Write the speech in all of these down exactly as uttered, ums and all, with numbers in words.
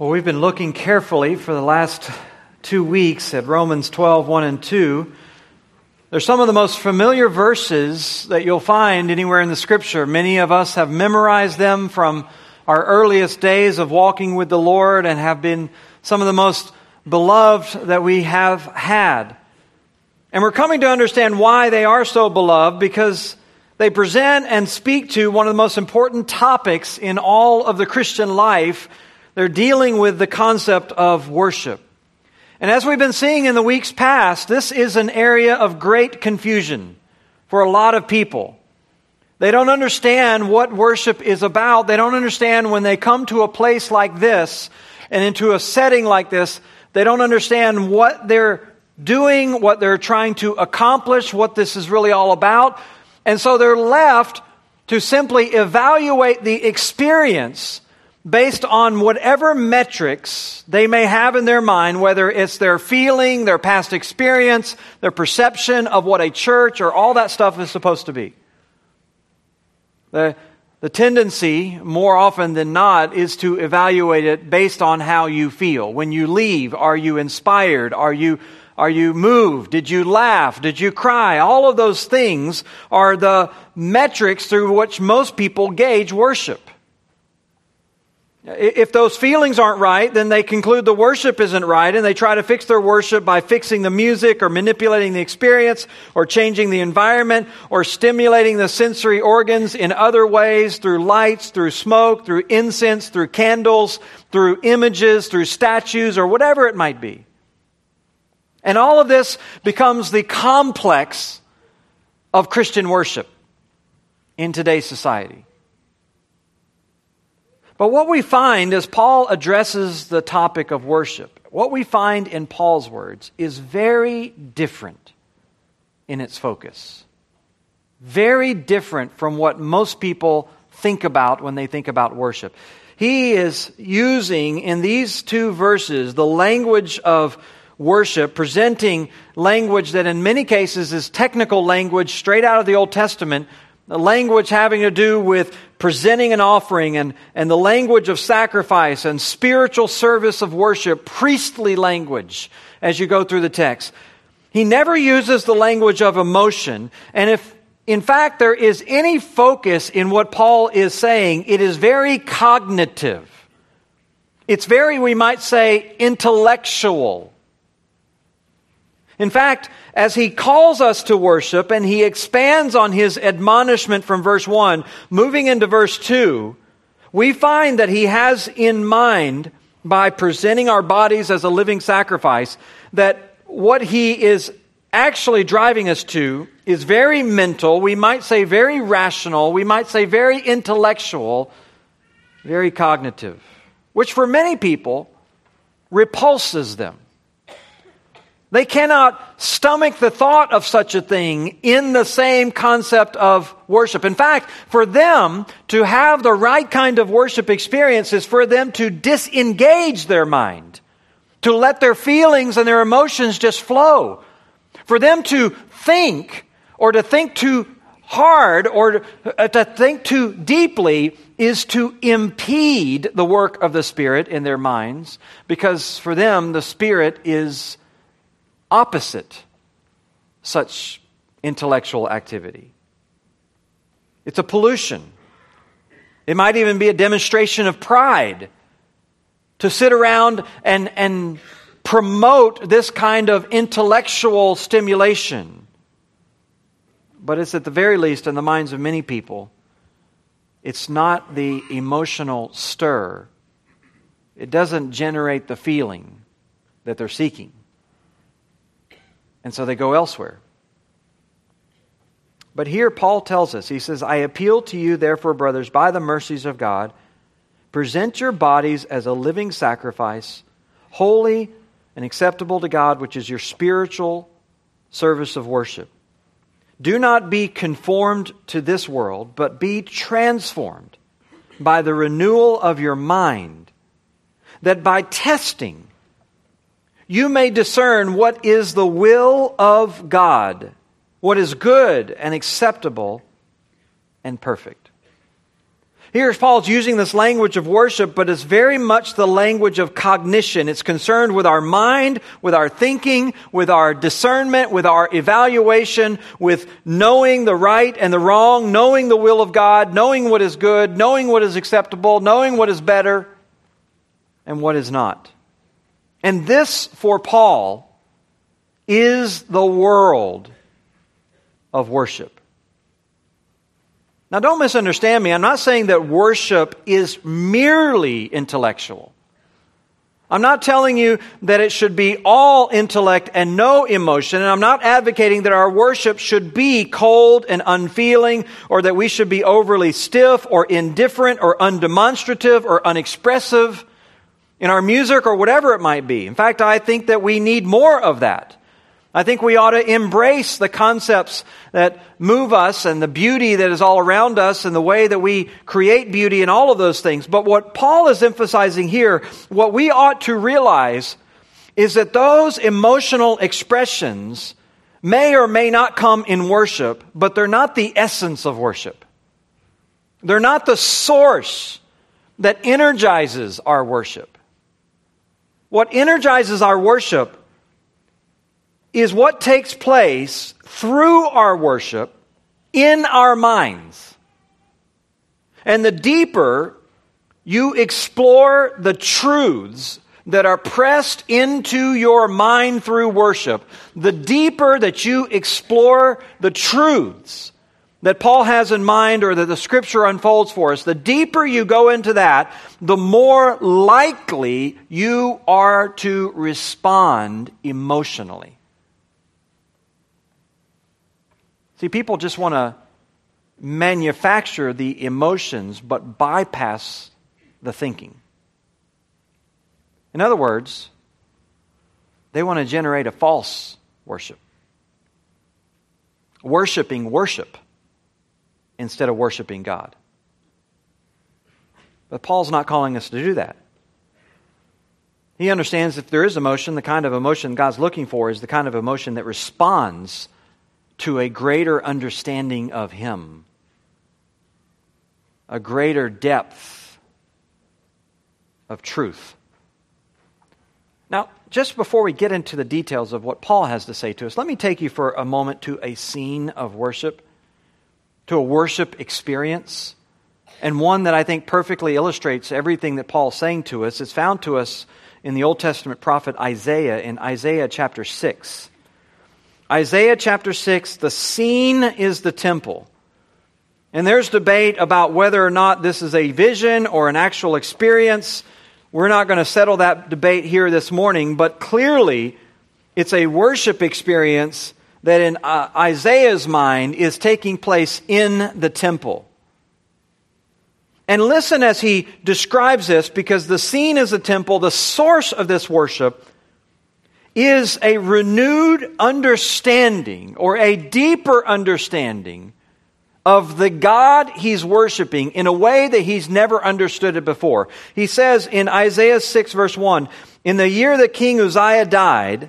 Well, we've been looking carefully for the last two weeks at Romans twelve, one and two. They're some of the most familiar verses that you'll find anywhere in the Scripture. Many of us have memorized them from our earliest days of walking with the Lord and have been some of the most beloved that we have had. And we're coming to understand why they are so beloved, because they present and speak to one of the most important topics in all of the Christian life. They're dealing with the concept of worship. And as we've been seeing in the weeks past, this is an area of great confusion for a lot of people. They don't understand what worship is about. They don't understand when they come to a place like this and into a setting like this, they don't understand what they're doing, what they're trying to accomplish, what this is really all about. And so they're left to simply evaluate the experience based on whatever metrics they may have in their mind, whether it's their feeling, their past experience, their perception of what a church or all that stuff is supposed to be. The, the tendency, more often than not, is to evaluate it based on how you feel. When you leave, are you inspired? Are you, are you moved? Did you laugh? Did you cry? All of those things are the metrics through which most people gauge worship. If those feelings aren't right, then they conclude the worship isn't right, and they try to fix their worship by fixing the music or manipulating the experience or changing the environment or stimulating the sensory organs in other ways through lights, through smoke, through incense, through candles, through images, through statues, or whatever it might be. And all of this becomes the complex of Christian worship in today's society. But what we find as Paul addresses the topic of worship, what we find in Paul's words is very different in its focus. Very different from what most people think about when they think about worship. He is using in these two verses the language of worship, presenting language that in many cases is technical language straight out of the Old Testament, the language having to do with presenting an offering and, and the language of sacrifice and spiritual service of worship, priestly language as you go through the text. He never uses the language of emotion. And if, in fact, there is any focus in what Paul is saying, it is very cognitive. It's very, we might say, intellectual. In fact, as he calls us to worship and he expands on his admonishment from verse one, moving into verse two, we find that he has in mind, by presenting our bodies as a living sacrifice, that what he is actually driving us to is very mental, we might say very rational, we might say very intellectual, very cognitive, which for many people repulses them. They cannot stomach the thought of such a thing in the same concept of worship. In fact, for them to have the right kind of worship experience is for them to disengage their mind, to let their feelings and their emotions just flow. For them to think, or to think too hard, or to think too deeply, is to impede the work of the Spirit in their minds, because for them the Spirit is opposite such intellectual activity. It's a pollution. It might even be a demonstration of pride to sit around and, and promote this kind of intellectual stimulation. But it's at the very least, in the minds of many people, it's not the emotional stir. It doesn't generate the feeling that they're seeking. And so they go elsewhere. But here Paul tells us, he says, I appeal to you, therefore, brothers, by the mercies of God, present your bodies as a living sacrifice, holy and acceptable to God, which is your spiritual service of worship. Do not be conformed to this world, but be transformed by the renewal of your mind, that by testing you may discern what is the will of God, what is good and acceptable and perfect. Here Paul's using this language of worship, but it's very much the language of cognition. It's concerned with our mind, with our thinking, with our discernment, with our evaluation, with knowing the right and the wrong, knowing the will of God, knowing what is good, knowing what is acceptable, knowing what is better and what is not. And this, for Paul, is the world of worship. Now, don't misunderstand me. I'm not saying that worship is merely intellectual. I'm not telling you that it should be all intellect and no emotion, and I'm not advocating that our worship should be cold and unfeeling, or that we should be overly stiff or indifferent or undemonstrative or unexpressive in our music or whatever it might be. In fact, I think that we need more of that. I think we ought to embrace the concepts that move us and the beauty that is all around us and the way that we create beauty and all of those things. But what Paul is emphasizing here, what we ought to realize is that those emotional expressions may or may not come in worship, but they're not the essence of worship. They're not the source that energizes our worship. What energizes our worship is what takes place through our worship in our minds. And the deeper you explore the truths that are pressed into your mind through worship, the deeper that you explore the truths that Paul has in mind or that the Scripture unfolds for us, the deeper you go into that, the more likely you are to respond emotionally. See, people just want to manufacture the emotions but bypass the thinking. In other words, they want to generate a false worship. Worshipping worship instead of worshiping God. But Paul's not calling us to do that. He understands if there is emotion, the kind of emotion God's looking for is the kind of emotion that responds to a greater understanding of Him, a greater depth of truth. Now, just before we get into the details of what Paul has to say to us, let me take you for a moment to a scene of worship, to a worship experience, and one that I think perfectly illustrates everything that Paul's saying to us. It's found to us in the Old Testament prophet Isaiah, in Isaiah chapter six. Isaiah chapter six, the scene is the temple. And there's debate about whether or not this is a vision or an actual experience. We're not going to settle that debate here this morning, but clearly it's a worship experience that in uh, Isaiah's mind is taking place in the temple. And listen as he describes this, because the scene is the temple, the source of this worship is a renewed understanding or a deeper understanding of the God he's worshiping in a way that he's never understood it before. He says in Isaiah six verse one, "In the year that King Uzziah died,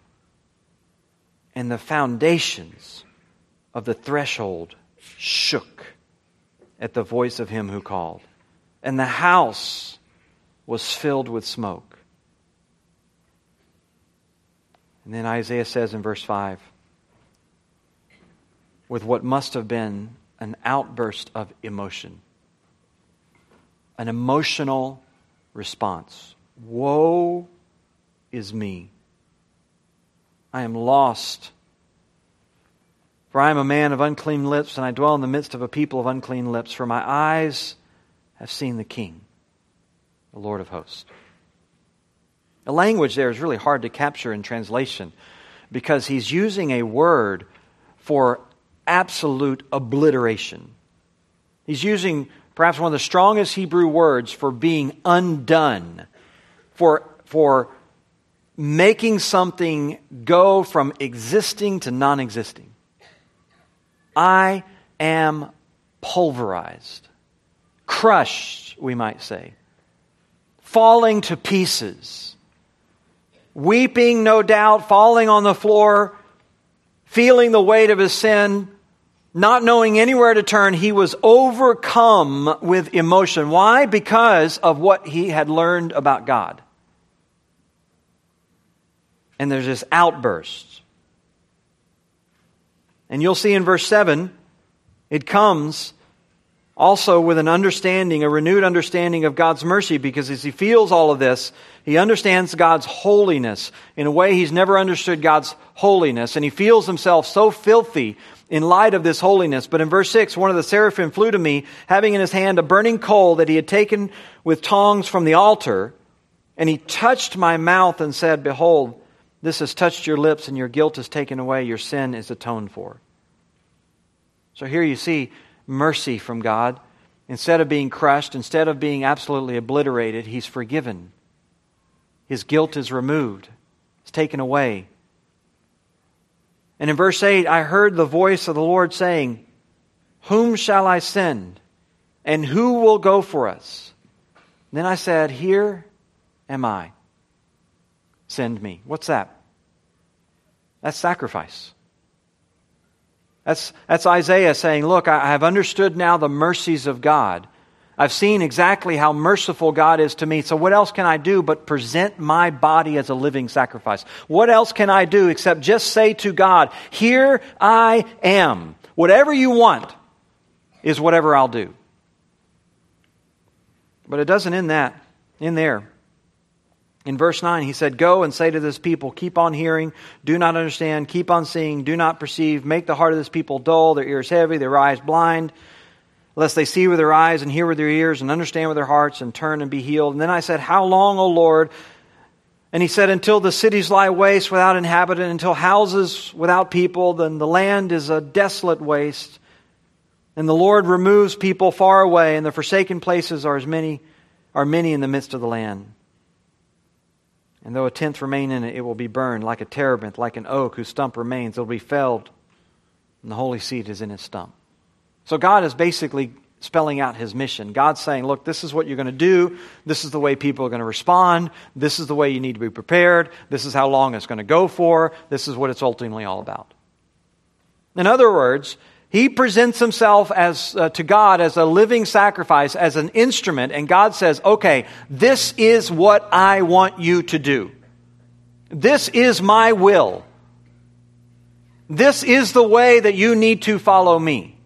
And the foundations of the threshold shook at the voice of Him who called. And the house was filled with smoke." And then Isaiah says in verse five, with what must have been an outburst of emotion, an emotional response, "Woe is me. I am lost, for I am a man of unclean lips, and I dwell in the midst of a people of unclean lips, for my eyes have seen the King, the Lord of hosts." The language there is really hard to capture in translation because he's using a word for absolute obliteration. He's using perhaps one of the strongest Hebrew words for being undone, for, for making something go from existing to non-existing. I am pulverized, crushed, we might say, falling to pieces, weeping, no doubt, falling on the floor, feeling the weight of his sin, not knowing anywhere to turn. He was overcome with emotion. Why? Because of what he had learned about God. And there's this outburst. And you'll see in verse seven, it comes also with an understanding, a renewed understanding of God's mercy, because as he feels all of this, he understands God's holiness in a way he's never understood God's holiness, and he feels himself so filthy in light of this holiness. But in verse six, one of the seraphim flew to me, having in his hand a burning coal that he had taken with tongs from the altar, and he touched my mouth and said, "Behold, this has touched your lips, and your guilt is taken away, your sin is atoned for." So here you see mercy from God. Instead of being crushed, instead of being absolutely obliterated, he's forgiven. His guilt is removed. It's taken away. And in verse eight, I heard the voice of the Lord saying, "Whom shall I send? And who will go for us?" And then I said, "Here am I. Send me." What's that? That's sacrifice. That's, that's Isaiah saying, look, I have understood now the mercies of God. I've seen exactly how merciful God is to me. So what else can I do but present my body as a living sacrifice? What else can I do except just say to God, "Here I am. Whatever you want is whatever I'll do." But it doesn't end that, in there. In verse nine, he said, "Go and say to this people, keep on hearing, do not understand, keep on seeing, do not perceive, make the heart of this people dull, their ears heavy, their eyes blind, lest they see with their eyes and hear with their ears and understand with their hearts and turn and be healed." And then I said, "How long, O Lord?" And he said, "Until the cities lie waste without inhabitant, until houses without people, then the land is a desolate waste. And the Lord removes people far away, and the forsaken places are as many, are many in the midst of the land. And though a tenth remain in it, it will be burned like a terebinth, like an oak whose stump remains. It will be felled, and the holy seed is in his stump." So God is basically spelling out his mission. God's saying, look, this is what you're going to do. This is the way people are going to respond. This is the way you need to be prepared. This is how long it's going to go for. This is what it's ultimately all about. In other words, he presents himself as uh, to God as a living sacrifice, as an instrument, and God says, okay, this is what I want you to do. This is my will. This is the way that you need to follow me.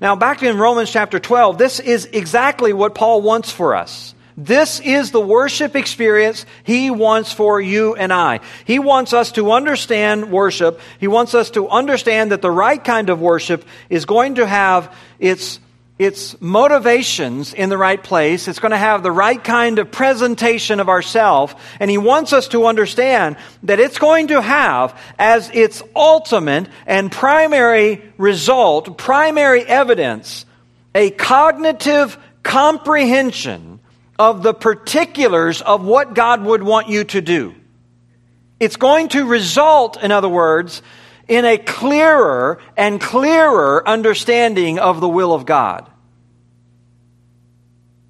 Now, back in Romans chapter twelve, this is exactly what Paul wants for us. This is the worship experience he wants for you and I. He wants us to understand worship. He wants us to understand that the right kind of worship is going to have its, its motivations in the right place. It's going to have the right kind of presentation of ourselves. And he wants us to understand that it's going to have as its ultimate and primary result, primary evidence, a cognitive comprehension of the particulars of what God would want you to do. It's going to result, in other words, in a clearer and clearer understanding of the will of God.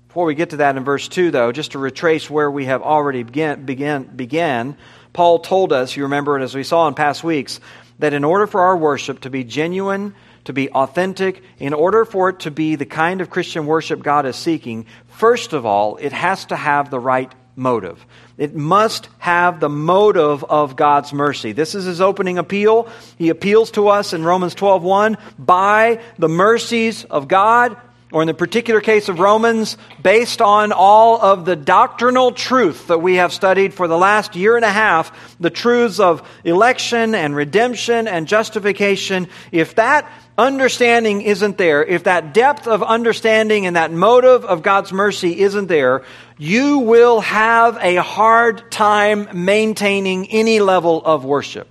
Before we get to that in verse two, though, just to retrace where we have already began, began, began, Paul told us, you remember it as we saw in past weeks, that in order for our worship to be genuine, to be authentic, in order for it to be the kind of Christian worship God is seeking, first of all, it has to have the right motive. It must have the motive of God's mercy. This is his opening appeal. He appeals to us in Romans twelve one, by the mercies of God, or in the particular case of Romans, based on all of the doctrinal truth that we have studied for the last year and a half, the truths of election and redemption and justification. If that understanding isn't there, if that depth of understanding and that motive of God's mercy isn't there, you will have a hard time maintaining any level of worship.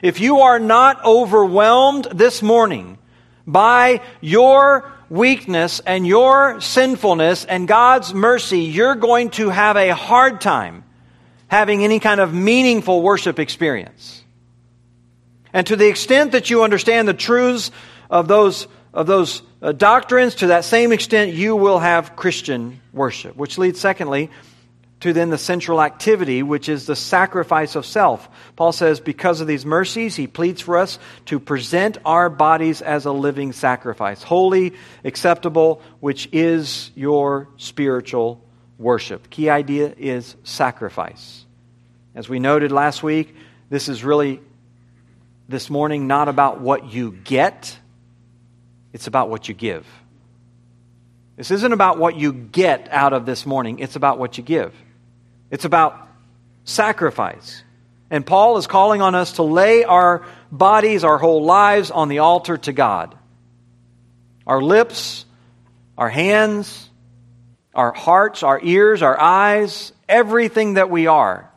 If you are not overwhelmed this morning by your weakness and your sinfulness and God's mercy, you're going to have a hard time having any kind of meaningful worship experience. And to the extent that you understand the truths of those of those uh, doctrines, to that same extent you will have Christian worship. Which leads, secondly, to then the central activity, which is the sacrifice of self. Paul says, because of these mercies, he pleads for us to present our bodies as a living sacrifice, holy, acceptable, which is your spiritual worship. Key idea is sacrifice. As we noted last week, this is really, this morning, not about what you get, it's about what you give. This isn't about what you get out of this morning, it's about what you give. It's about sacrifice. And Paul is calling on us to lay our bodies, our whole lives on the altar to God. Our lips, our hands, our hearts, our ears, our eyes, everything that we are,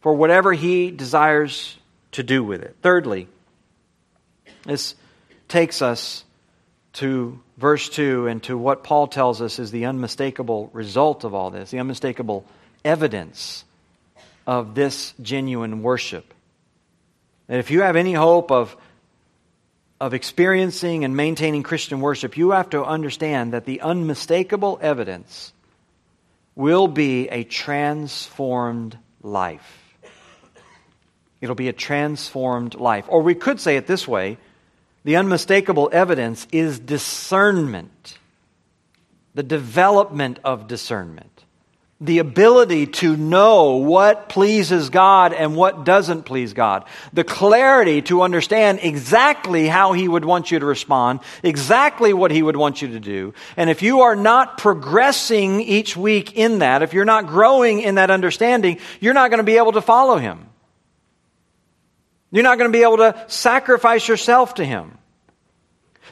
for whatever He desires to do with it. Thirdly, this takes us to verse two and to what Paul tells us is the unmistakable result of all this, the unmistakable evidence of this genuine worship. And if you have any hope of of experiencing and maintaining Christian worship, you have to understand that the unmistakable evidence will be a transformed life. It'll be a transformed life. Or we could say it this way, the unmistakable evidence is discernment, the development of discernment, the ability to know what pleases God and what doesn't please God, the clarity to understand exactly how He would want you to respond, exactly what He would want you to do. And if you are not progressing each week in that, if you're not growing in that understanding, you're not going to be able to follow Him. You're not going to be able to sacrifice yourself to Him.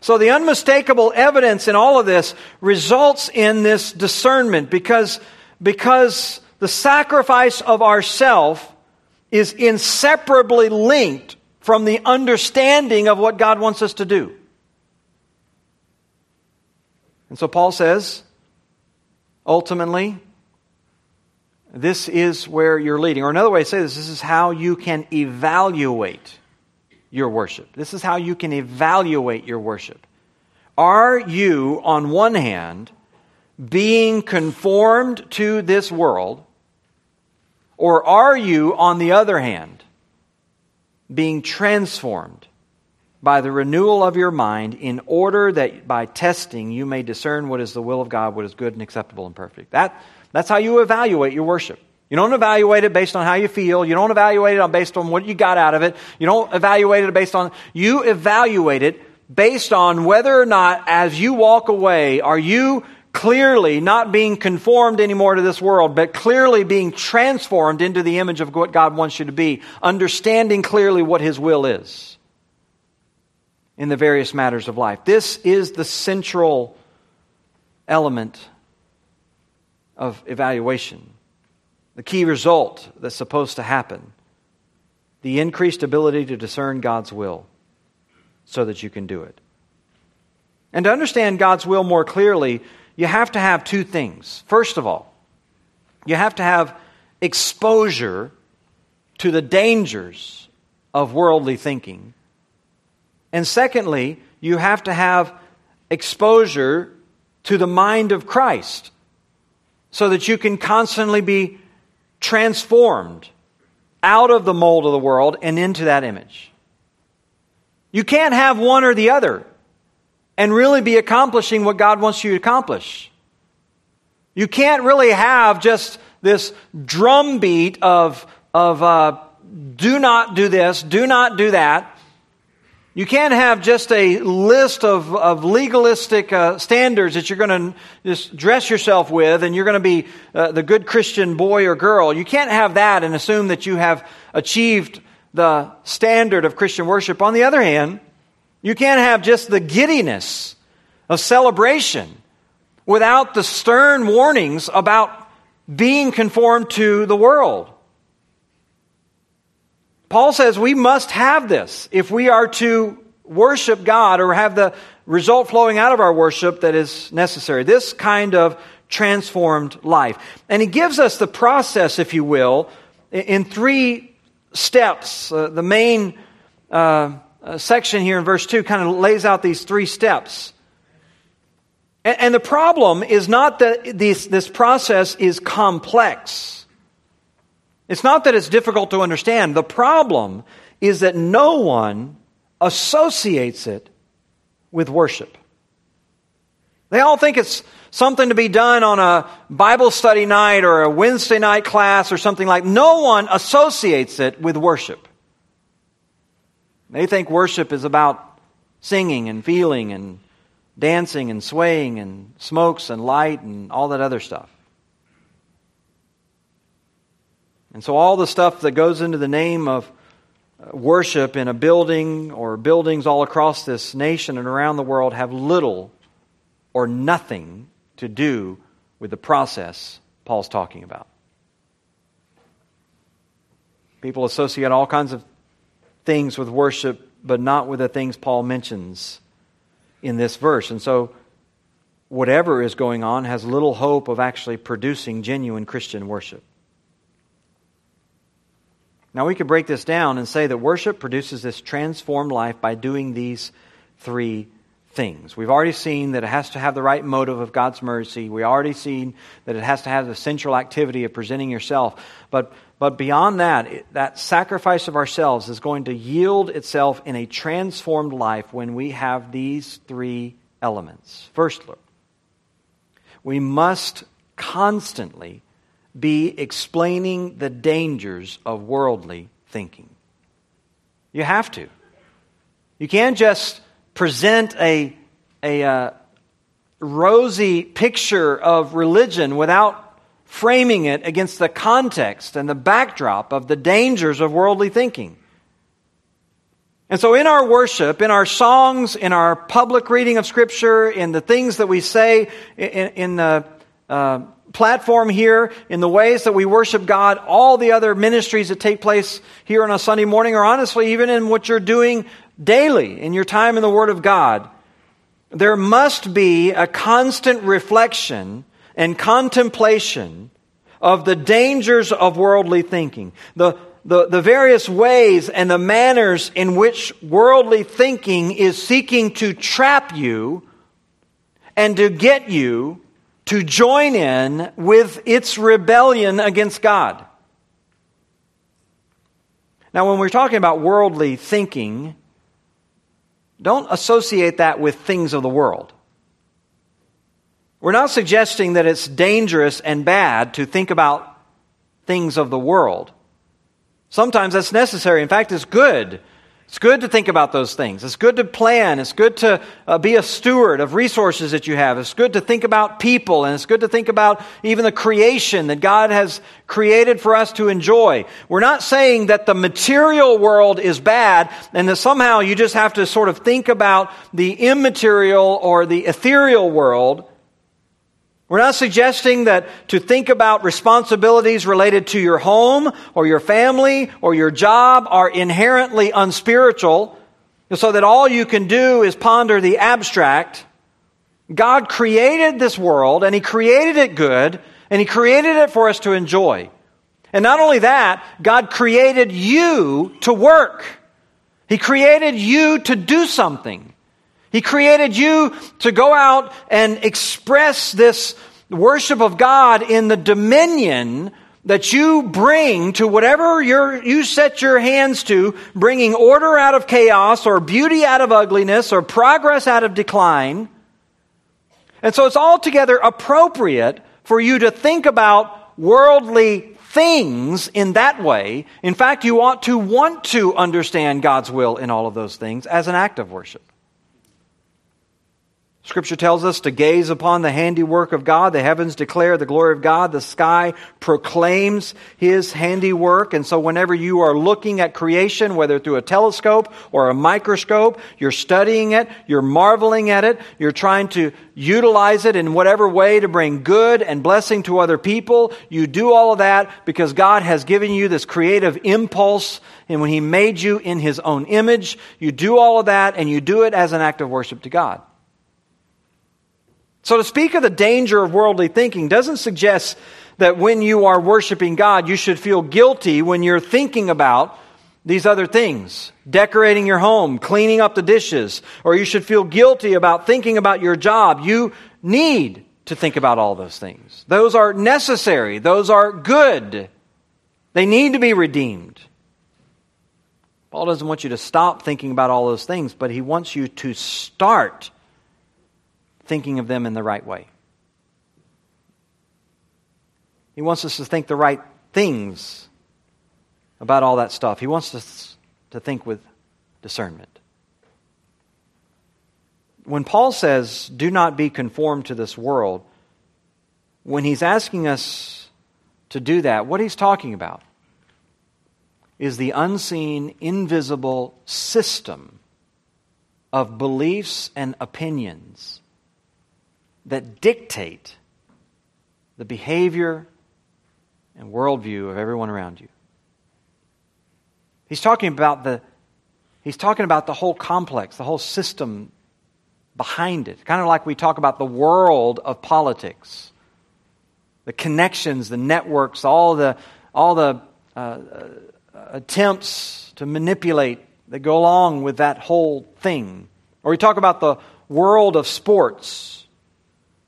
So the unmistakable evidence in all of this results in this discernment, because Because the sacrifice of ourself is inseparably linked from the understanding of what God wants us to do. And so Paul says, ultimately, this is where you're leading. Or another way to say this, this is how you can evaluate your worship. This is how you can evaluate your worship. Are you, on one hand, being conformed to this world, or are you, on the other hand, being transformed by the renewal of your mind in order that by testing you may discern what is the will of God, what is good and acceptable and perfect? That, that's how you evaluate your worship. You don't evaluate it based on how you feel. You don't evaluate it based on what you got out of it. You don't evaluate it based on... You evaluate it based on whether or not, as you walk away, are you clearly not being conformed anymore to this world, but clearly being transformed into the image of what God wants you to be, understanding clearly what His will is in the various matters of life. This is the central element of evaluation, the key result that's supposed to happen, the increased ability to discern God's will so that you can do it. And to understand God's will more clearly, you have to have two things. First of all, you have to have exposure to the dangers of worldly thinking. And secondly, you have to have exposure to the mind of Christ so that you can constantly be transformed out of the mold of the world and into that image. You can't have one or the other and really be accomplishing what God wants you to accomplish. You can't really have just this drumbeat of, of uh, do not do this, do not do that. You can't have just a list of, of legalistic uh, standards that you're going to just dress yourself with and you're going to be uh, the good Christian boy or girl. You can't have that and assume that you have achieved the standard of Christian worship. On the other hand, you can't have just the giddiness of celebration without the stern warnings about being conformed to the world. Paul says we must have this if we are to worship God or have the result flowing out of our worship that is necessary. This kind of transformed life. And he gives us the process, if you will, in three steps. Uh, the main uh, section here in verse two kind of lays out these three steps. And, and the problem is not that this, this process is complex. It's not that it's difficult to understand. The problem is that no one associates it with worship. They all think it's something to be done on a Bible study night or a Wednesday night class or something like that. No one associates it with worship. They think worship is about singing and feeling and dancing and swaying and smokes and light and all that other stuff. And so all the stuff that goes into the name of worship in a building or buildings all across this nation and around the world have little or nothing to do with the process Paul's talking about. People associate all kinds of things with worship, but not with the things Paul mentions in this verse. And so whatever is going on has little hope of actually producing genuine Christian worship. Now, we could break this down and say that worship produces this transformed life by doing these three things. We've already seen that it has to have the right motive of God's mercy. We've already seen that it has to have the central activity of presenting yourself. But, but beyond that, it, that sacrifice of ourselves is going to yield itself in a transformed life when we have these three elements. First, look, we must constantly be explaining the dangers of worldly thinking. You have to. You can't just present a, a uh, rosy picture of religion without framing it against the context and the backdrop of the dangers of worldly thinking. And so in our worship, in our songs, in our public reading of Scripture, in the things that we say in, in the Uh, platform here, in the ways that we worship God, all the other ministries that take place here on a Sunday morning, or honestly, even in what you're doing daily, in your time in the Word of God, there must be a constant reflection and contemplation of the dangers of worldly thinking, the, the, the various ways and the manners in which worldly thinking is seeking to trap you and to get you to join in with its rebellion against God. Now, when we're talking about worldly thinking, don't associate that with things of the world. We're not suggesting that it's dangerous and bad to think about things of the world. Sometimes that's necessary. In fact, it's good. It's good to think about those things. It's good to plan. It's good to uh, be a steward of resources that you have. It's good to think about people, and it's good to think about even the creation that God has created for us to enjoy. We're not saying that the material world is bad and that somehow you just have to sort of think about the immaterial or the ethereal world. We're not suggesting that to think about responsibilities related to your home or your family or your job are inherently unspiritual, so that all you can do is ponder the abstract. God created this world, and He created it good, and He created it for us to enjoy. And not only that, God created you to work. He created you to do something. He created you to go out and express this worship of God in the dominion that you bring to whatever you're, you set your hands to, bringing order out of chaos or beauty out of ugliness or progress out of decline. And so it's altogether appropriate for you to think about worldly things in that way. In fact, you ought to want to understand God's will in all of those things as an act of worship. Scripture tells us to gaze upon the handiwork of God. The heavens declare the glory of God. The sky proclaims His handiwork. And so whenever you are looking at creation, whether through a telescope or a microscope, you're studying it, you're marveling at it, you're trying to utilize it in whatever way to bring good and blessing to other people. You do all of that because God has given you this creative impulse. And when He made you in His own image, you do all of that, and you do it as an act of worship to God. So to speak of the danger of worldly thinking doesn't suggest that when you are worshiping God, you should feel guilty when you're thinking about these other things, decorating your home, cleaning up the dishes, or you should feel guilty about thinking about your job. You need to think about all those things. Those are necessary. Those are good. They need to be redeemed. Paul doesn't want you to stop thinking about all those things, but he wants you to start thinking of them in the right way. He wants us to think the right things about all that stuff. He wants us to think with discernment. When Paul says, do not be conformed to this world, when he's asking us to do that, what he's talking about is the unseen, invisible system of beliefs and opinions that dictate the behavior and worldview of everyone around you. He's talking about the he's talking about the whole complex, the whole system behind it. Kind of like we talk about the world of politics, the connections, the networks, all the all the uh, attempts to manipulate that go along with that whole thing. Or we talk about the world of sports.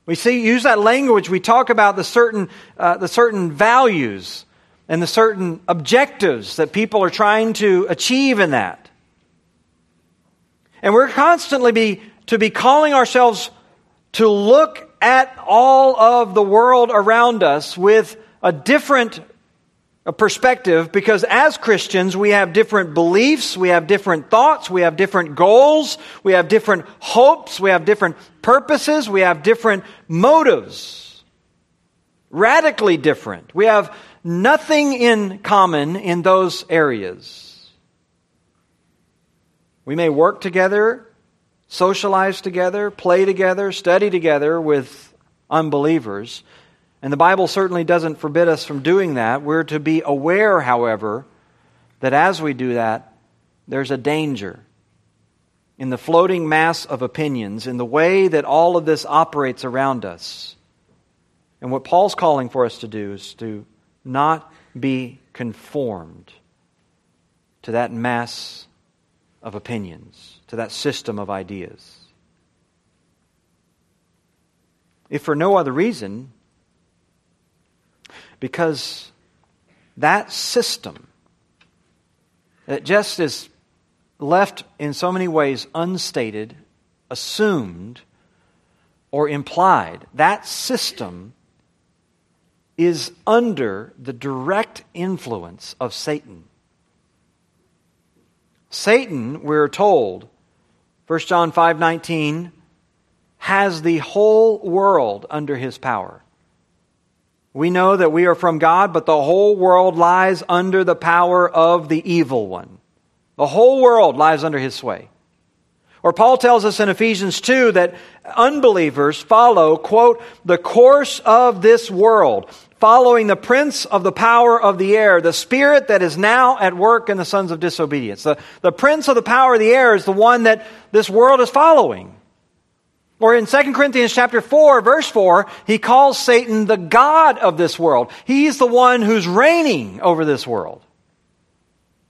We see use that language. We talk about the certain uh, the certain values and the certain objectives that people are trying to achieve in that. And we're constantly be, to be calling ourselves to look at all of the world around us with a different perspective, because as Christians we have different beliefs, we have different thoughts, we have different goals, we have different hopes, we have different purposes, we have different motives. Radically different. We have nothing in common in those areas. We may work together, socialize together, play together, study together with unbelievers, and the Bible certainly doesn't forbid us from doing that. We're to be aware, however, that as we do that, there's a danger in the floating mass of opinions, in the way that all of this operates around us. And what Paul's calling for us to do is to not be conformed to that mass of opinions, to that system of ideas. If for no other reason, because that system that just is left in so many ways unstated, assumed, or implied, that system is under the direct influence of Satan. Satan, we're told, First John five nineteen, has the whole world under his power. We know that we are from God, but the whole world lies under the power of the evil one. The whole world lies under his sway. Or Paul tells us in Ephesians two that unbelievers follow, quote, the course of this world, following the prince of the power of the air, the spirit that is now at work in the sons of disobedience. The, the prince of the power of the air is the one that this world is following. Or in Second Corinthians chapter four, verse four, he calls Satan the god of this world. He's the one who's reigning over this world.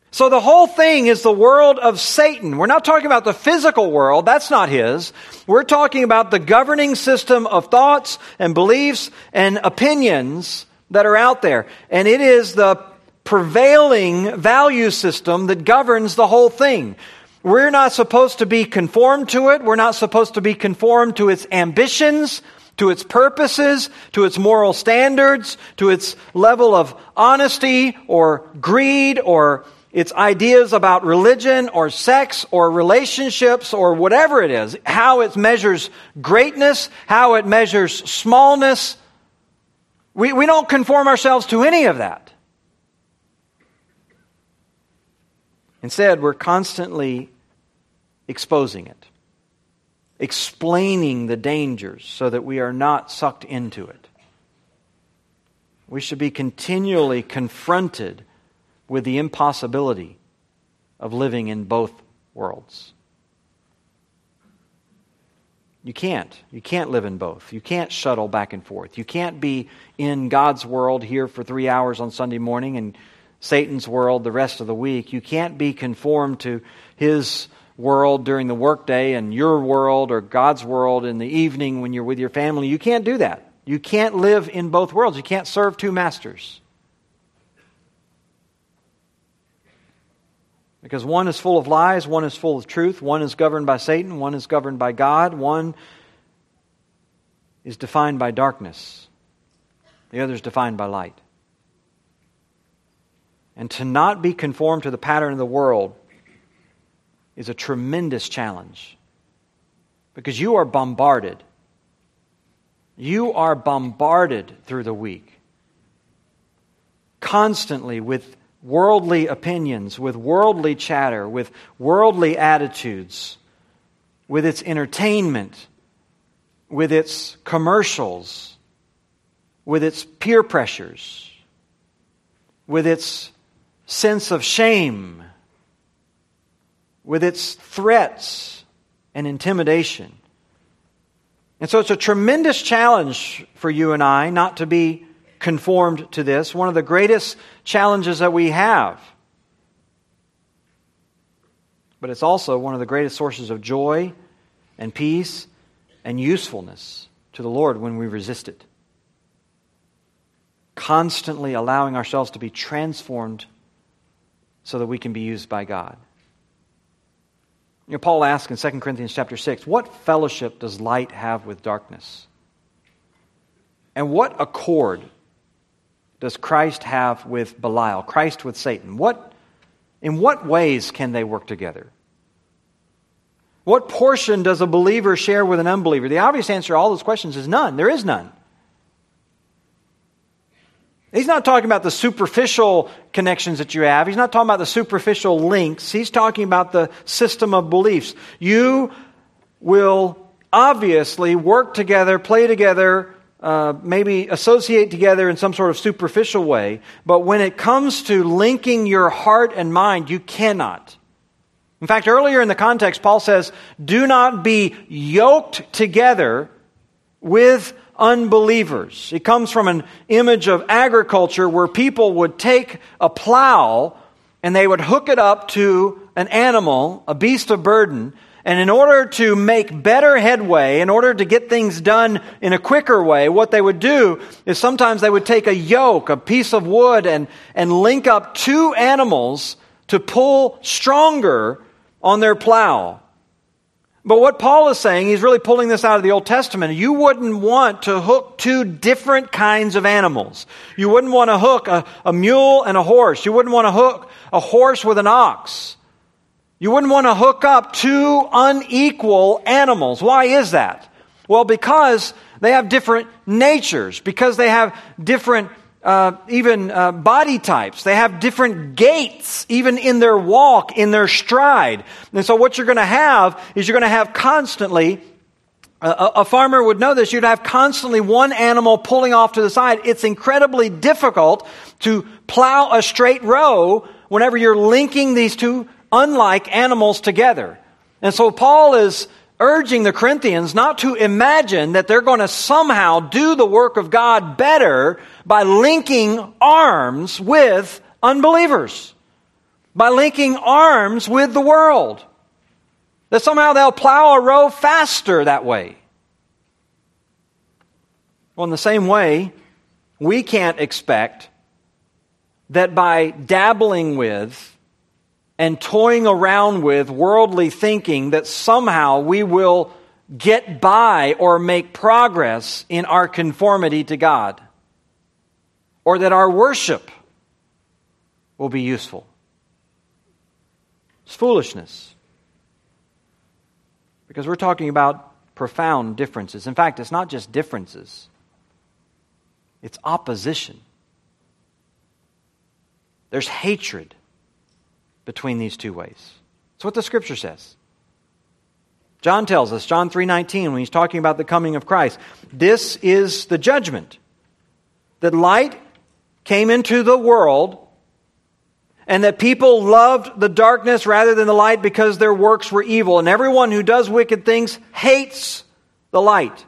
So the whole thing is the world of Satan. We're not talking about the physical world. That's not his. We're talking about the governing system of thoughts and beliefs and opinions that are out there. And it is the prevailing value system that governs the whole thing. We're not supposed to be conformed to it. We're not supposed to be conformed to its ambitions, to its purposes, to its moral standards, to its level of honesty or greed or its ideas about religion or sex or relationships or whatever it is, how it measures greatness, how it measures smallness. We, we don't conform ourselves to any of that. Instead, we're constantly exposing it, explaining the dangers so that we are not sucked into it. We should be continually confronted with the impossibility of living in both worlds. You can't. You can't live in both. You can't shuttle back and forth. You can't be in God's world here for three hours on Sunday morning and Satan's world the rest of the week. You can't be conformed to his world during the workday and your world or God's world in the evening when you're with your family. You can't do that. You can't live in both worlds. You can't serve two masters. Because one is full of lies, one is full of truth, one is governed by Satan, one is governed by God, one is defined by darkness, the other is defined by light. And to not be conformed to the pattern of the world is a tremendous challenge. Because you are bombarded. You are bombarded through the week. Constantly with worldly opinions, with worldly chatter, with worldly attitudes, with its entertainment, with its commercials, with its peer pressures, with its sense of shame, with its threats and intimidation. And so it's a tremendous challenge for you and I not to be conformed to this, one of the greatest challenges that we have. But it's also one of the greatest sources of joy and peace and usefulness to the Lord when we resist it. Constantly allowing ourselves to be transformed so that we can be used by God. You know, Paul asks in Second Corinthians chapter six, what fellowship does light have with darkness? And what accord does Christ have with Belial? Christ with Satan? What, in what ways can they work together? What portion does a believer share with an unbeliever? The obvious answer to all those questions is none. There is none. He's not talking about the superficial connections that you have. He's not talking about the superficial links. He's talking about the system of beliefs. You will obviously work together, play together, Uh, maybe associate together in some sort of superficial way, but when it comes to linking your heart and mind, you cannot. In fact, earlier in the context, Paul says, do not be yoked together with unbelievers. It comes from an image of agriculture where people would take a plow and they would hook it up to an animal, a beast of burden, and in order to make better headway, in order to get things done in a quicker way, what they would do is sometimes they would take a yoke, a piece of wood, and, and link up two animals to pull stronger on their plow. But what Paul is saying, he's really pulling this out of the Old Testament. You wouldn't want to hook two different kinds of animals. You wouldn't want to hook a, a mule and a horse. You wouldn't want to hook a horse with an ox. You wouldn't want to hook up two unequal animals. Why is that? Well, because they have different natures, because they have different uh, even uh, body types. They have different gaits, even in their walk, in their stride. And so what you're going to have is you're going to have constantly, uh, a farmer would know this, you'd have constantly one animal pulling off to the side. It's incredibly difficult to plow a straight row whenever you're linking these two unlike animals together. And so Paul is urging the Corinthians not to imagine that they're going to somehow do the work of God better by linking arms with unbelievers, by linking arms with the world, that somehow they'll plow a row faster that way. Well, in the same way, we can't expect that by dabbling with and toying around with worldly thinking that somehow we will get by or make progress in our conformity to God, or that our worship will be useful. It's foolishness. Because we're talking about profound differences. In fact, it's not just differences. It's opposition. There's hatred between these two ways. That's what the Scripture says. John tells us, John three nineteen, when he's talking about the coming of Christ, this is the judgment, that light came into the world, and that people loved the darkness rather than the light because their works were evil. And everyone who does wicked things hates the light.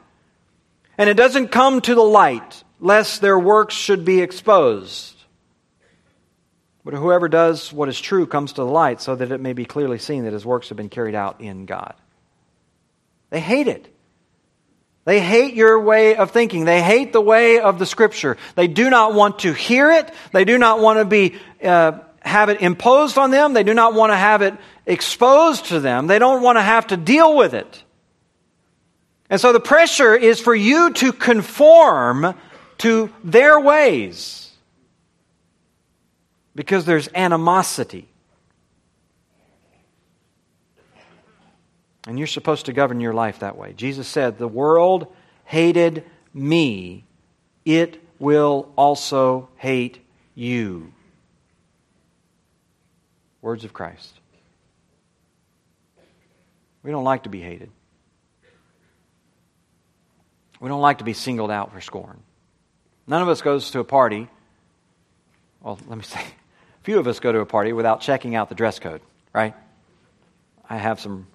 And it doesn't come to the light, lest their works should be exposed. But whoever does what is true comes to the light, so that it may be clearly seen that his works have been carried out in God. They hate it. They hate your way of thinking. They hate the way of the Scripture. They do not want to hear it. They do not want to be uh, have it imposed on them. They do not want to have it exposed to them. They don't want to have to deal with it. And so the pressure is for you to conform to their ways, because there's animosity. And you're supposed to govern your life that way. Jesus said, "The world hated me. It will also hate you." Words of Christ. We don't like to be hated. We don't like to be singled out for scorn. None of us goes to a party. Well, let me say, few of us go to a party without checking out the dress code, right? I have some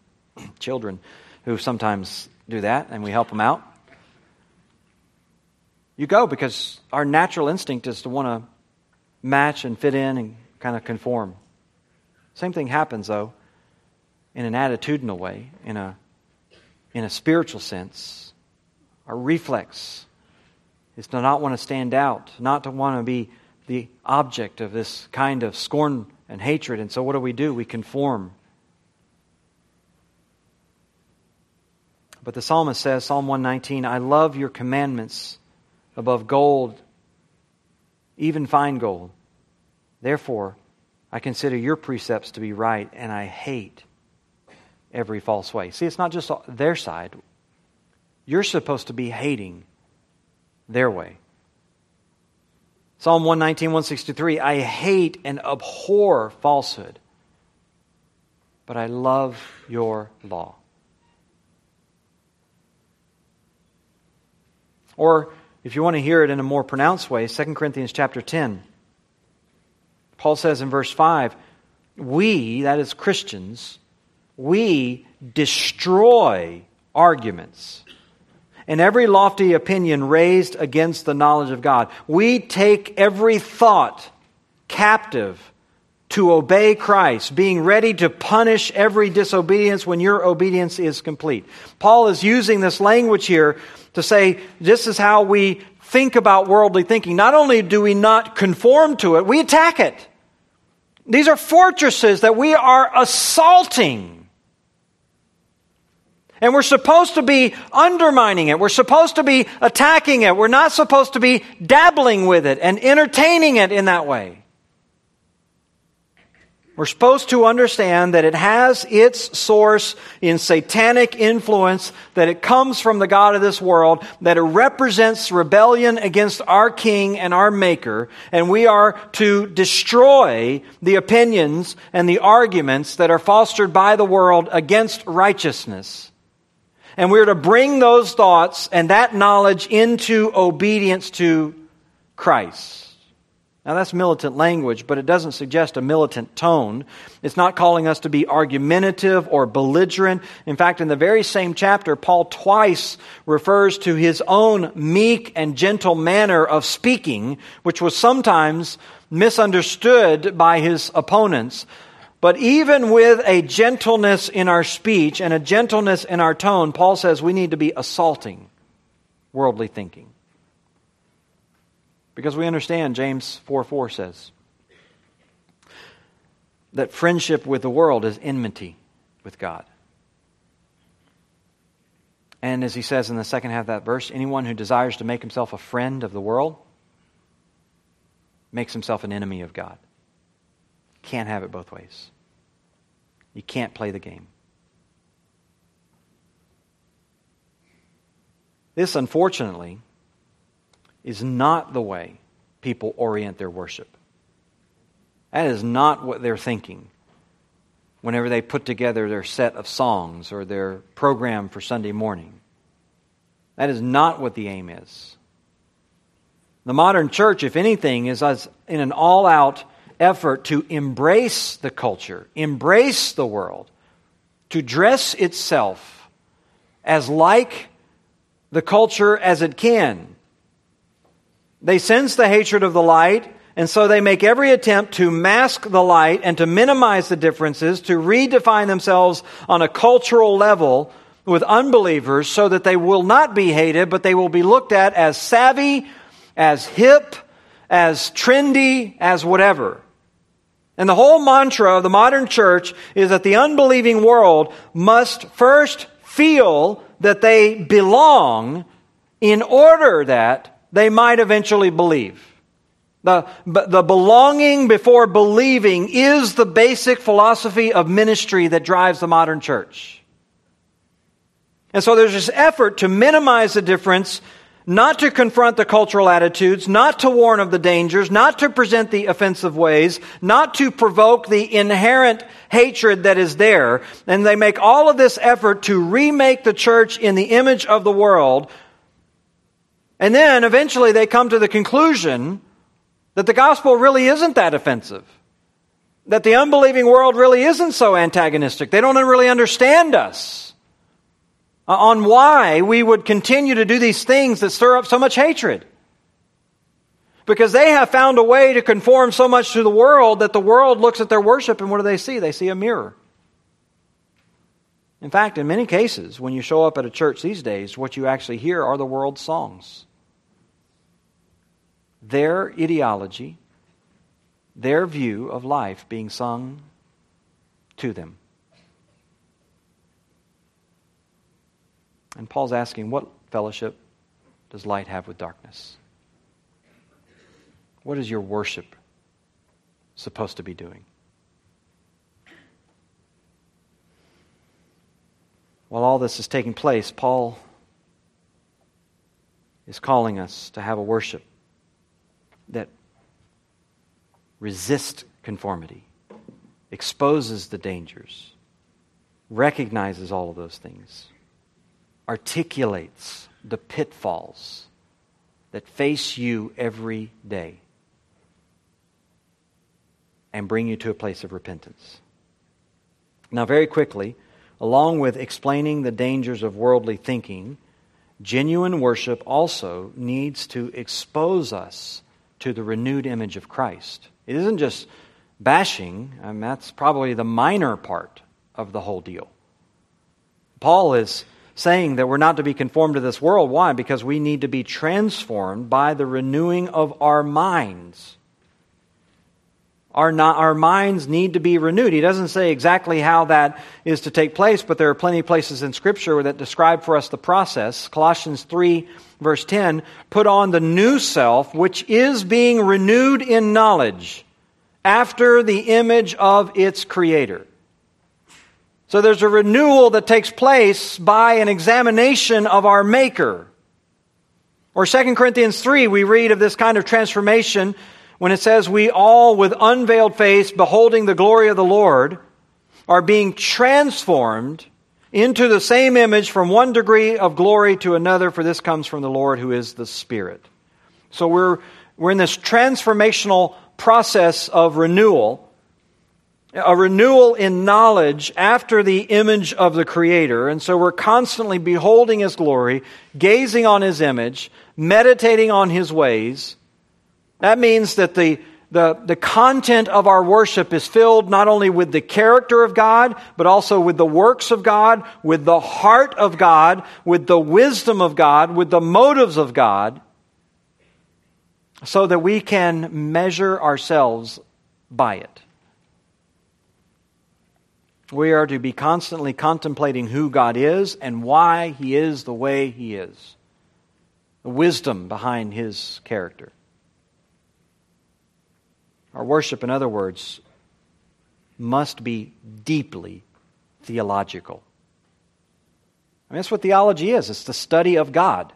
children who sometimes do that, and we help them out. You go because our natural instinct is to want to match and fit in and kind of conform. Same thing happens, though, in an attitudinal way, in a in a spiritual sense. Our reflex is to not want to stand out, not to want to be the object of this kind of scorn and hatred. And so what do we do? We conform. But the psalmist says, Psalm one nineteen, "I love your commandments above gold, even fine gold. Therefore, I consider your precepts to be right, and I hate every false way." See, it's not just their side. You're supposed to be hating their way. Psalm one nineteen, one sixty-three, "I hate and abhor falsehood, but I love your law." Or, if you want to hear it in a more pronounced way, Second Corinthians chapter ten. Paul says in verse five, "We," that is Christians, "we destroy arguments and every lofty opinion raised against the knowledge of God. We take every thought captive to obey Christ, being ready to punish every disobedience when your obedience is complete." Paul is using this language here to say this is how we think about worldly thinking. Not only do we not conform to it, we attack it. These are fortresses that we are assaulting. And we're supposed to be undermining it. We're supposed to be attacking it. We're not supposed to be dabbling with it and entertaining it in that way. We're supposed to understand that it has its source in satanic influence, that it comes from the god of this world, that it represents rebellion against our King and our Maker, and we are to destroy the opinions and the arguments that are fostered by the world against righteousness. And we're to bring those thoughts and that knowledge into obedience to Christ. Now, that's militant language, but it doesn't suggest a militant tone. It's not calling us to be argumentative or belligerent. In fact, in the very same chapter, Paul twice refers to his own meek and gentle manner of speaking, which was sometimes misunderstood by his opponents. But even with a gentleness in our speech and a gentleness in our tone, Paul says we need to be assaulting worldly thinking. Because we understand, James four four says, that friendship with the world is enmity with God. And as he says in the second half of that verse, anyone who desires to make himself a friend of the world makes himself an enemy of God. Can't have it both ways. You can't play the game. This, unfortunately, is not the way people orient their worship. That is not what they're thinking whenever they put together their set of songs or their program for Sunday morning. That is not what the aim is. The modern church, if anything, is in an all-out effort to embrace the culture, embrace the world, to dress itself as like the culture as it can. They sense the hatred of the light, and so they make every attempt to mask the light and to minimize the differences, to redefine themselves on a cultural level with unbelievers so that they will not be hated, but they will be looked at as savvy, as hip, as trendy, as whatever. And the whole mantra of the modern church is that the unbelieving world must first feel that they belong in order that they might eventually believe. The, the belonging before believing is the basic philosophy of ministry that drives the modern church. And so there's this effort to minimize the difference, not to confront the cultural attitudes, not to warn of the dangers, not to present the offensive ways, not to provoke the inherent hatred that is there. And they make all of this effort to remake the church in the image of the world. And then eventually they come to the conclusion that the gospel really isn't that offensive, that the unbelieving world really isn't so antagonistic. They don't really understand us on why we would continue to do these things that stir up so much hatred, because they have found a way to conform so much to the world that the world looks at their worship, and what do they see? They see a mirror. In fact, in many cases, when you show up at a church these days, what you actually hear are the world's songs. Their ideology, their view of life being sung to them. And Paul's asking, what fellowship does light have with darkness? What is your worship supposed to be doing? While all this is taking place, Paul is calling us to have a worship that resists conformity, exposes the dangers, recognizes all of those things, articulates the pitfalls that face you every day, and bring you to a place of repentance. Now, very quickly, along with explaining the dangers of worldly thinking, genuine worship also needs to expose us to the renewed image of Christ. It isn't just bashing, and that's probably the minor part of the whole deal. Paul is saying that we're not to be conformed to this world. Why? Because we need to be transformed by the renewing of our minds. Our, not, our minds need to be renewed. He doesn't say exactly how that is to take place, but there are plenty of places in Scripture that describe for us the process. Colossians three, verse ten, put on the new self, which is being renewed in knowledge after the image of its Creator. So there's a renewal that takes place by an examination of our Maker. Or Second Corinthians three, we read of this kind of transformation when it says, we all with unveiled face, beholding the glory of the Lord, are being transformed into the same image from one degree of glory to another, for this comes from the Lord who is the Spirit. So we're, we're in this transformational process of renewal, a renewal in knowledge after the image of the Creator. And so we're constantly beholding His glory, gazing on His image, meditating on His ways. That means that the, the, the content of our worship is filled not only with the character of God, but also with the works of God, with the heart of God, with the wisdom of God, with the motives of God, so that we can measure ourselves by it. We are to be constantly contemplating who God is and why He is the way He is, the wisdom behind His character. Our worship, in other words, must be deeply theological. I mean, that's what theology is. It's the study of God.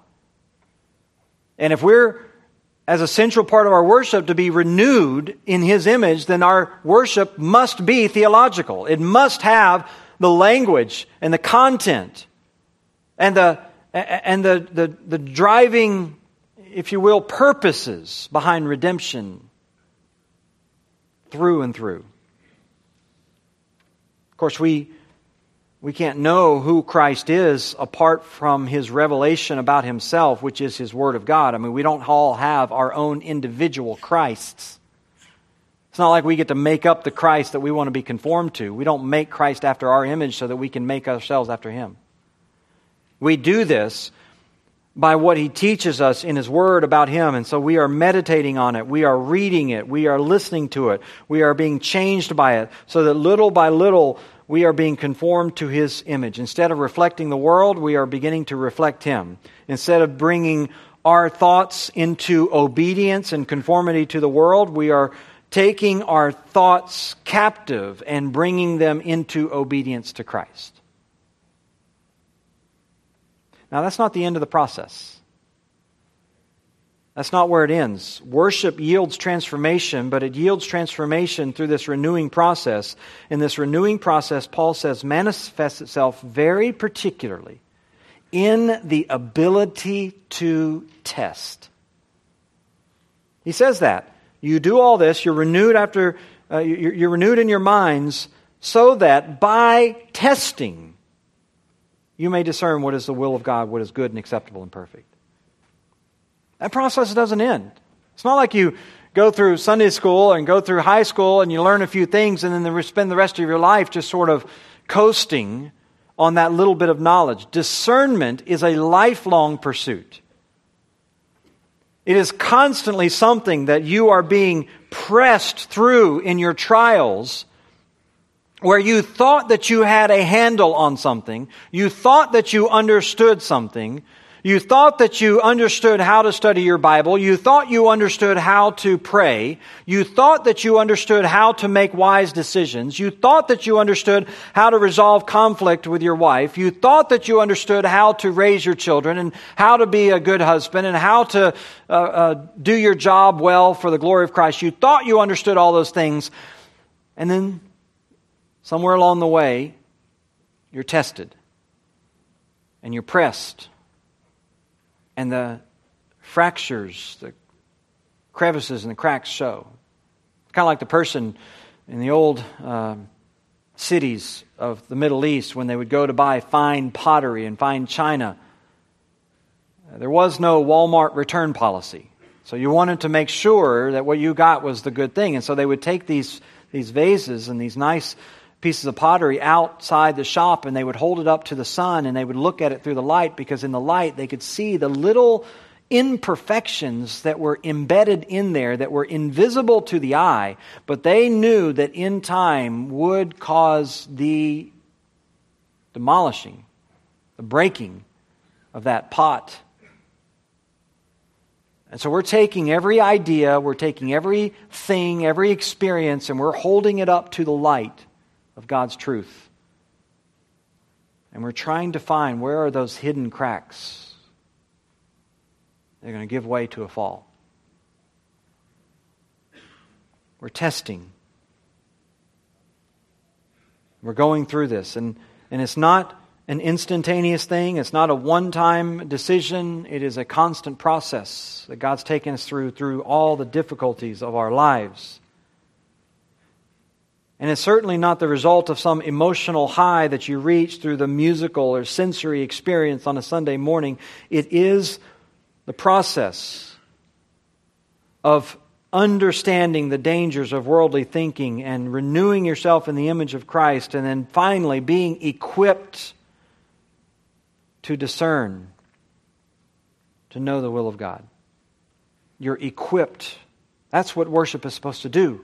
And if we're, as a central part of our worship, to be renewed in His image, then our worship must be theological. It must have the language and the content and the and the, the, the driving, if you will, purposes behind redemption through and through. Of course, we We can't know who Christ is apart from his revelation about himself, which is his Word of God. I mean, we don't all have our own individual Christs. It's not like we get to make up the Christ that we want to be conformed to. We don't make Christ after our image so that we can make ourselves after him. We do this by what he teaches us in his Word about him. And so we are meditating on it. We are reading it. We are listening to it. We are being changed by it so that little by little we are being conformed to his image. Instead of reflecting the world, we are beginning to reflect him. Instead of bringing our thoughts into obedience and conformity to the world, we are taking our thoughts captive and bringing them into obedience to Christ. Now, that's not the end of the process. That's not where it ends. Worship yields transformation, but it yields transformation through this renewing process. And this renewing process, Paul says, manifests itself very particularly in the ability to test. He says that. You do all this, you're renewed after, uh, you're, you're renewed in your minds, so that by testing, you may discern what is the will of God, what is good and acceptable and perfect. That process doesn't end. It's not like you go through Sunday school and go through high school and you learn a few things and then spend the rest of your life just sort of coasting on that little bit of knowledge. Discernment is a lifelong pursuit. It is constantly something that you are being pressed through in your trials, where you thought that you had a handle on something, you thought that you understood something, you thought that you understood how to study your Bible, you thought you understood how to pray, you thought that you understood how to make wise decisions, you thought that you understood how to resolve conflict with your wife, you thought that you understood how to raise your children and how to be a good husband and how to uh, uh, do your job well for the glory of Christ. You thought you understood all those things, and then somewhere along the way, you're tested and you're pressed, and the fractures, the crevices and the cracks show. Kind of like the person in the old uh, cities of the Middle East when they would go to buy fine pottery and fine china. There was no Walmart return policy. So you wanted to make sure that what you got was the good thing. And so they would take these, these vases and these nice pieces of pottery outside the shop, and they would hold it up to the sun and they would look at it through the light, because in the light they could see the little imperfections that were embedded in there that were invisible to the eye, but they knew that in time would cause the demolishing, the breaking of that pot. And so we're taking every idea, we're taking everything, every experience, and we're holding it up to the light of God's truth. And we're trying to find, where are those hidden cracks? They're going to give way to a fall. We're testing. We're going through this. And, and it's not an instantaneous thing. It's not a one-time decision. It is a constant process that God's taken us through, through all the difficulties of our lives. And it's certainly not the result of some emotional high that you reach through the musical or sensory experience on a Sunday morning. It is the process of understanding the dangers of worldly thinking and renewing yourself in the image of Christ, and then finally being equipped to discern, to know the will of God. You're equipped. That's what worship is supposed to do.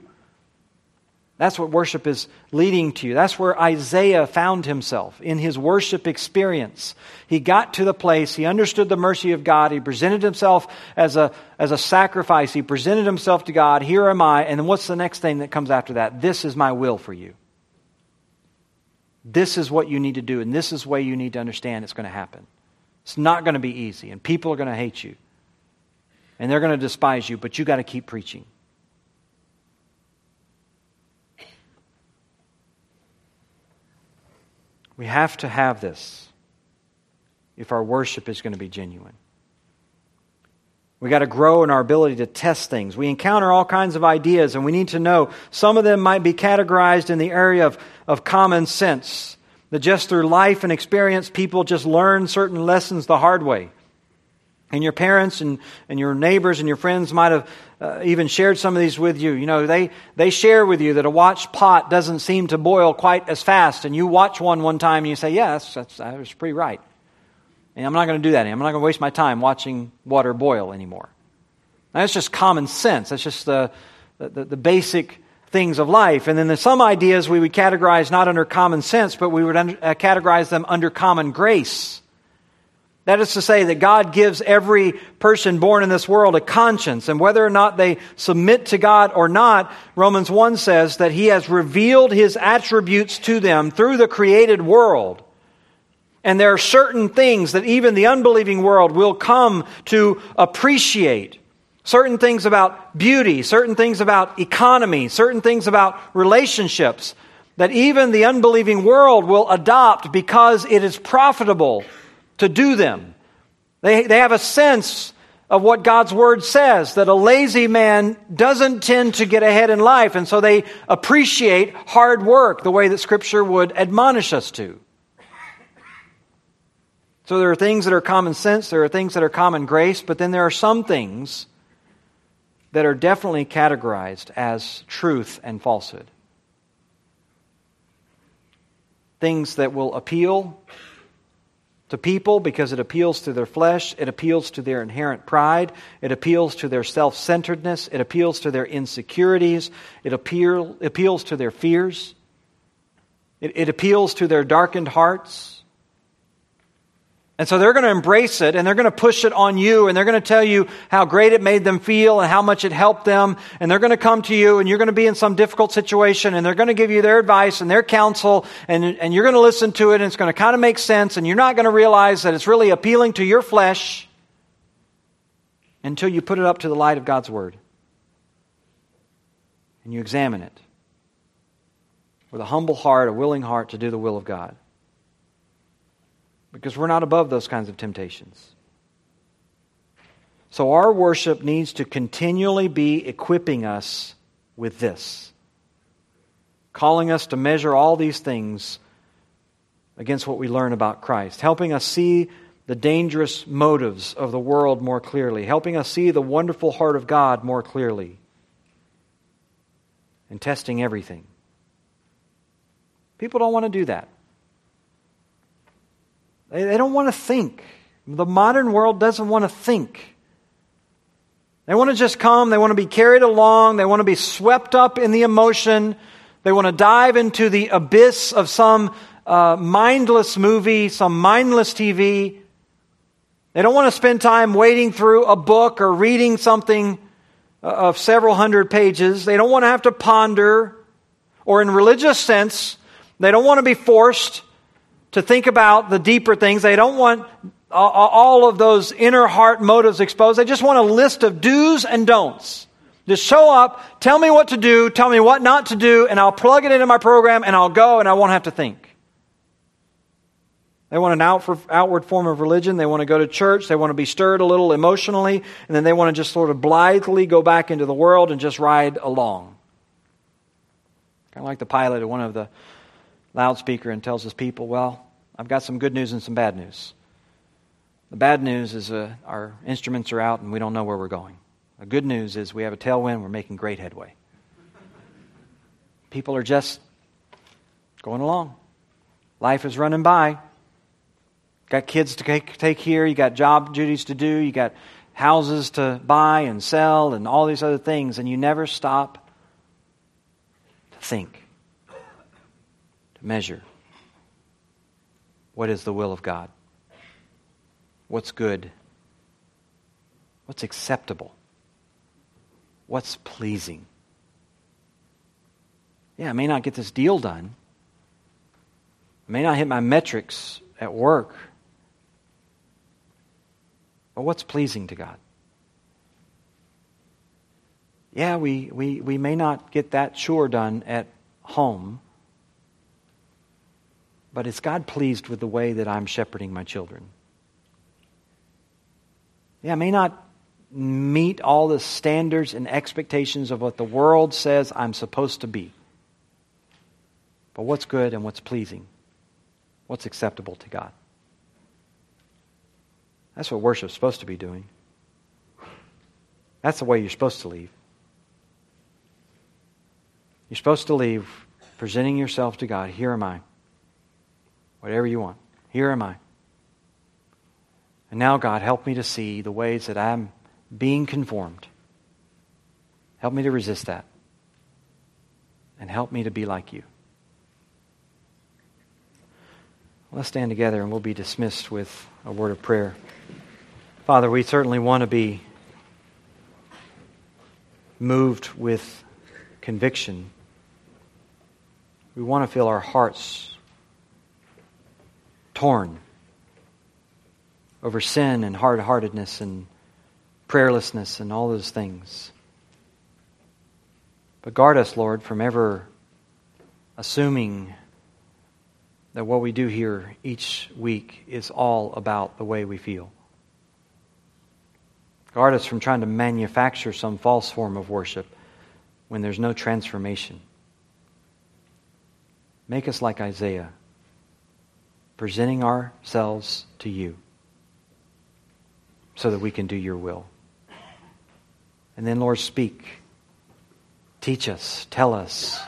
That's what worship is leading to. That's where Isaiah found himself in his worship experience. He got to the place, he understood the mercy of God, he presented himself as a, as a sacrifice, he presented himself to God, here am I, and then what's the next thing that comes after that? This is my will for you. This is what you need to do, and this is the way you need to understand it's going to happen. It's not going to be easy, and people are going to hate you, and they're going to despise you, but you got to keep preaching. We have to have this if our worship is going to be genuine. We got to grow in our ability to test things. We encounter all kinds of ideas, and we need to know some of them might be categorized in the area of, of common sense. that just through life and experience, people just learn certain lessons the hard way. And your parents and, and your neighbors and your friends might have uh, even shared some of these with you. You know, they, they share with you that a watched pot doesn't seem to boil quite as fast. And you watch one one time and you say, yes, that's, that's, that's pretty right. And I'm not going to do that anymore. I'm not going to waste my time watching water boil anymore. Now, that's just common sense. That's just the, the, the basic things of life. And then there's some ideas we would categorize not under common sense, but we would under, uh, categorize them under common grace. That is to say that God gives every person born in this world a conscience. And whether or not they submit to God or not, Romans one says that He has revealed His attributes to them through the created world. And there are certain things that even the unbelieving world will come to appreciate. Certain things about beauty, certain things about economy, certain things about relationships that even the unbelieving world will adopt because it is profitable to do them. They, they have a sense of what God's Word says, that a lazy man doesn't tend to get ahead in life, and so they appreciate hard work the way that Scripture would admonish us to. So there are things that are common sense, there are things that are common grace, but then there are some things that are definitely categorized as truth and falsehood. Things that will appeal to people because it appeals to their flesh, it appeals to their inherent pride, it appeals to their self-centeredness, it appeals to their insecurities, it appeal, appeals to their fears, it, it appeals to their darkened hearts. And so they're going to embrace it and they're going to push it on you and they're going to tell you how great it made them feel and how much it helped them. And they're going to come to you and you're going to be in some difficult situation and they're going to give you their advice and their counsel and, and you're going to listen to it and it's going to kind of make sense and you're not going to realize that it's really appealing to your flesh until you put it up to the light of God's Word and you examine it with a humble heart, a willing heart to do the will of God. Because we're not above those kinds of temptations. So our worship needs to continually be equipping us with this. Calling us to measure all these things against what we learn about Christ. Helping us see the dangerous motives of the world more clearly. Helping us see the wonderful heart of God more clearly. And testing everything. People don't want to do that. They don't want to think. The modern world doesn't want to think. They want to just come. They want to be carried along. They want to be swept up in the emotion. They want to dive into the abyss of some uh, mindless movie, some mindless T V. They don't want to spend time wading through a book or reading something of several hundred pages. They don't want to have to ponder. Or in religious sense, they don't want to be forced to think about the deeper things. They don't want all of those inner heart motives exposed. They just want a list of do's and don'ts. Just show up, tell me what to do, tell me what not to do, and I'll plug it into my program, and I'll go, and I won't have to think. They want an outward form of religion. They want to go to church. They want to be stirred a little emotionally, and then they want to just sort of blithely go back into the world and just ride along. Kind of like the pilot of one of the loudspeaker and tells his people, well, I've got some good news and some bad news. The bad news is uh, our instruments are out and we don't know where we're going. The good news is we have a tailwind, we're making great headway. People are just going along. Life is running by. Got kids to take, take here, you got job duties to do, you got houses to buy and sell and all these other things, and you never stop to think. Measure. What is the will of God? What's good? What's acceptable? What's pleasing? Yeah, I may not get this deal done. I may not hit my metrics at work. But what's pleasing to God? Yeah, we, we, we may not get that chore done at home. But is God pleased with the way that I'm shepherding my children? Yeah, I may not meet all the standards and expectations of what the world says I'm supposed to be. But what's good and what's pleasing? what's acceptable to God. That's what worship's supposed to be doing. That's the way you're supposed to leave. You're supposed to leave presenting yourself to God. Here am I. Whatever you want. Here am I. And now, God, help me to see the ways that I'm being conformed. Help me to resist that. And help me to be like you. Let's stand together and we'll be dismissed with a word of prayer. Father, we certainly want to be moved with conviction. We want to feel our hearts torn over sin and hard-heartedness and prayerlessness and all those things. But guard us, Lord, from ever assuming that what we do here each week is all about the way we feel. Guard us from trying to manufacture some false form of worship when there's no transformation. Make us like Isaiah, presenting ourselves to you so that we can do your will. And then, Lord, speak. Teach us. Tell us.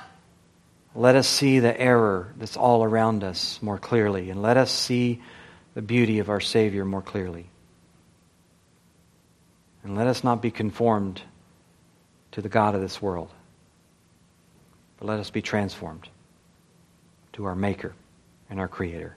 Let us see the error that's all around us more clearly, and let us see the beauty of our Savior more clearly. And let us not be conformed to the God of this world, but let us be transformed to our Maker and our Creator.